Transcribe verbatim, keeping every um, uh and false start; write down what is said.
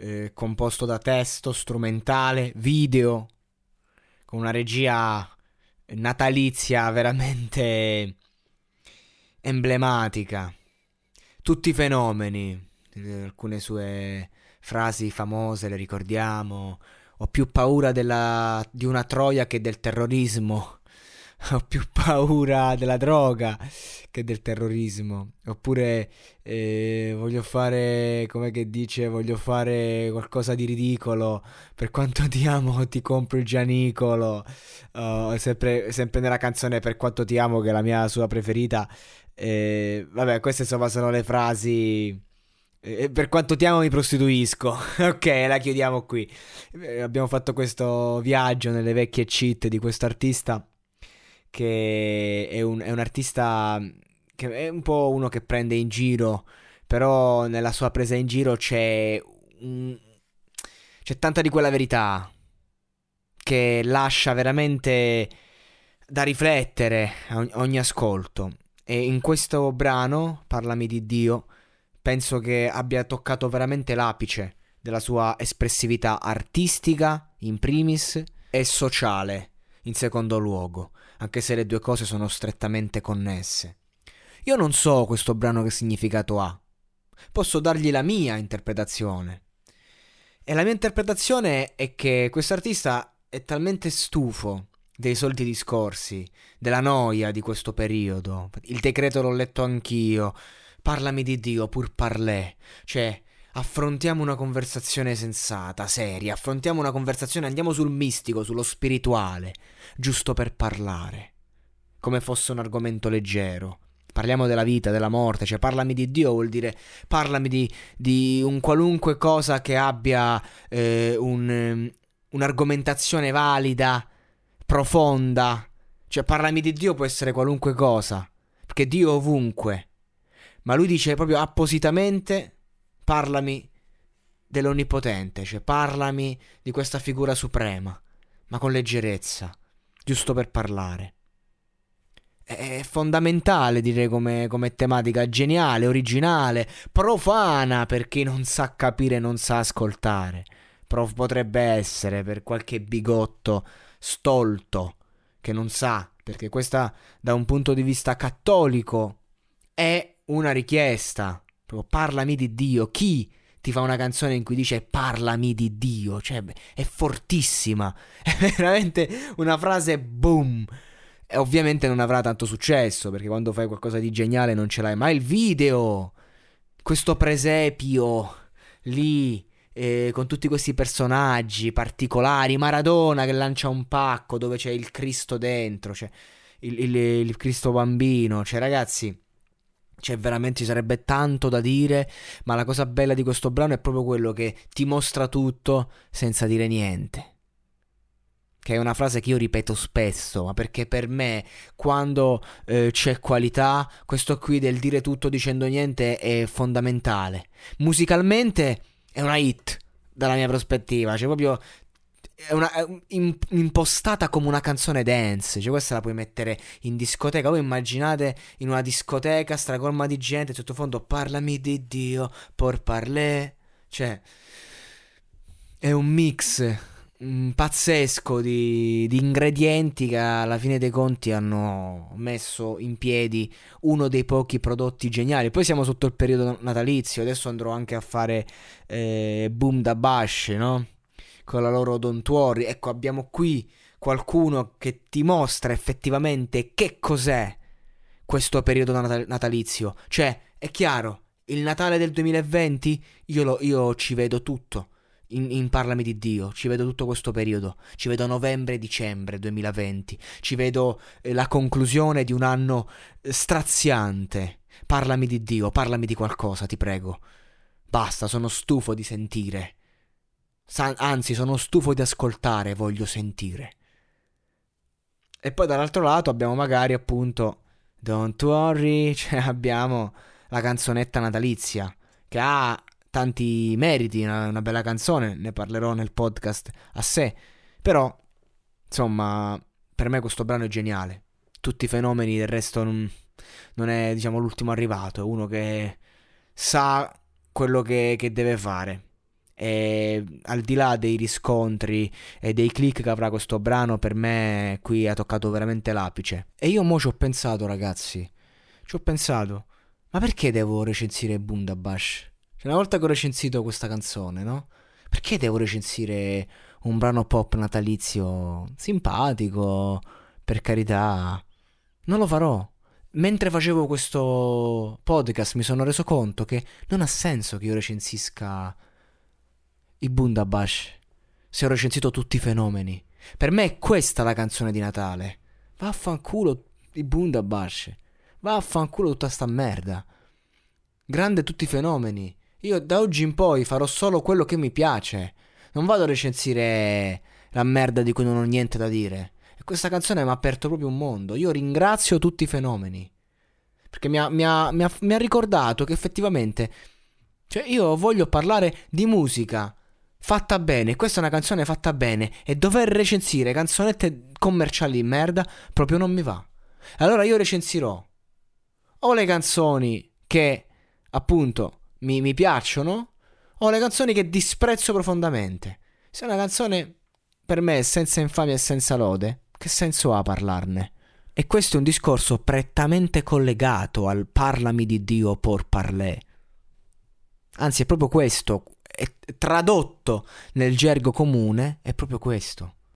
Eh, composto da testo, strumentale, video, con una regia natalizia veramente emblematica. Tutti i fenomeni, eh, alcune sue frasi famose le ricordiamo: ho più paura della, di una troia che del terrorismo, ho più paura della droga che del terrorismo, oppure eh, voglio fare, com'è che dice, voglio fare qualcosa di ridicolo, per quanto ti amo ti compro il gianicolo, uh, sempre, sempre nella canzone Per quanto ti amo, che è la mia sua preferita. Eh, vabbè, queste insomma sono le frasi. Eh, per quanto ti amo mi prostituisco. Ok, la chiudiamo qui. Eh, abbiamo fatto questo viaggio nelle vecchie cheat di questo artista, che è un, è un artista che è un po' uno che prende in giro, però nella sua presa in giro c'è un, c'è tanta di quella verità che lascia veramente da riflettere ogni, ogni ascolto. E in questo brano Parlami di Dio penso che abbia toccato veramente l'apice della sua espressività artistica in primis e sociale in secondo luogo, anche se le due cose sono strettamente connesse. Io non so questo brano che significato ha, posso dargli la mia interpretazione. E la mia interpretazione è che quest'artista è talmente stufo dei soliti discorsi, della noia di questo periodo. Il decreto l'ho letto anch'io, parlami di Dio pur parlè, cioè affrontiamo una conversazione sensata, seria, affrontiamo una conversazione, andiamo sul mistico, sullo spirituale, giusto per parlare, come fosse un argomento leggero. Parliamo della vita, della morte, cioè parlami di Dio vuol dire parlami di, di un qualunque cosa che abbia eh, un, un'argomentazione valida, profonda, cioè parlami di Dio può essere qualunque cosa, perché Dio è ovunque, ma lui dice proprio appositamente parlami dell'Onnipotente, cioè parlami di questa figura suprema, ma con leggerezza, giusto per parlare. È fondamentale, direi, come, come tematica, geniale, originale, profana per chi non sa capire, non sa ascoltare. Prof potrebbe essere per qualche bigotto stolto che non sa, perché questa, da un punto di vista cattolico, è una richiesta. Parlami di Dio. Chi ti fa una canzone in cui dice parlami di Dio? Cioè, è fortissima, è veramente una frase boom. E ovviamente non avrà tanto successo, perché quando fai qualcosa di geniale non ce l'hai. Ma il video, questo presepio lì, eh, con tutti questi personaggi particolari, Maradona che lancia un pacco dove c'è il Cristo dentro, cioè il, il, il Cristo bambino, cioè ragazzi, cioè veramente ci sarebbe tanto da dire, ma la cosa bella di questo brano è proprio quello che ti mostra tutto senza dire niente, che è una frase che io ripeto spesso, ma perché per me quando eh, c'è qualità, questo qui del dire tutto dicendo niente è fondamentale. Musicalmente è una hit dalla mia prospettiva, cioè proprio È, una, è in, impostata come una canzone dance. Cioè questa la puoi mettere in discoteca. Voi immaginate in una discoteca stracolma di gente, sottofondo Parlami di Dio, por parlé. Cioè è un mix mh, pazzesco di, di ingredienti che alla fine dei conti hanno messo in piedi uno dei pochi prodotti geniali. Poi siamo sotto il periodo natalizio. Adesso andrò anche a fare eh, Boomdabash, no? Con la loro Don't Worry. Ecco, abbiamo qui qualcuno che ti mostra effettivamente che cos'è questo periodo natal- natalizio. Cioè, è chiaro, il Natale del duemilaventi io, lo, io ci vedo tutto in, in Parlami di Dio, ci vedo tutto questo periodo, ci vedo novembre-dicembre duemilaventi, ci vedo eh, la conclusione di un anno eh, straziante. Parlami di Dio, parlami di qualcosa, ti prego. Basta, sono stufo di sentire. Anzi, sono stufo di ascoltare, voglio sentire. E poi dall'altro lato abbiamo magari appunto Don't Worry, cioè abbiamo la canzonetta natalizia che ha tanti meriti, una, una bella canzone, ne parlerò nel podcast a sé. Però, insomma, per me questo brano è geniale. Tutti i fenomeni del resto non, non è, diciamo, l'ultimo arrivato, è uno che sa quello che, che deve fare. E al di là dei riscontri e dei click che avrà questo brano, per me qui ha toccato veramente l'apice. E io mo ci ho pensato, ragazzi, ci ho pensato, ma perché devo recensire Boomdabash? Cioè, una volta che ho recensito questa canzone, no? Perché devo recensire un brano pop natalizio simpatico, per carità? Non lo farò. Mentre facevo questo podcast mi sono reso conto che non ha senso che io recensisca i Boomdabash, se ho recensito tutti i fenomeni. Per me è questa la canzone di Natale. Vaffanculo i Boomdabash, vaffanculo tutta sta merda. Grande tutti i fenomeni. Io da oggi in poi farò solo quello che mi piace. Non vado a recensire la merda di cui non ho niente da dire. E questa canzone mi ha aperto proprio un mondo. Io ringrazio tutti i fenomeni, perché mi ha, mi ha, mi ha, mi ha ricordato che effettivamente, cioè, io voglio parlare di musica fatta bene, questa è una canzone fatta bene, e dover recensire canzonette commerciali di merda proprio non mi va. Allora io recensirò o le canzoni che appunto mi, mi piacciono, o le canzoni che disprezzo profondamente. Se una canzone per me è senza infamia e senza lode, che senso ha parlarne? E questo è un discorso prettamente collegato al Parlami di Dio por parlé. Anzi, è proprio questo, è tradotto nel gergo comune, è proprio questo.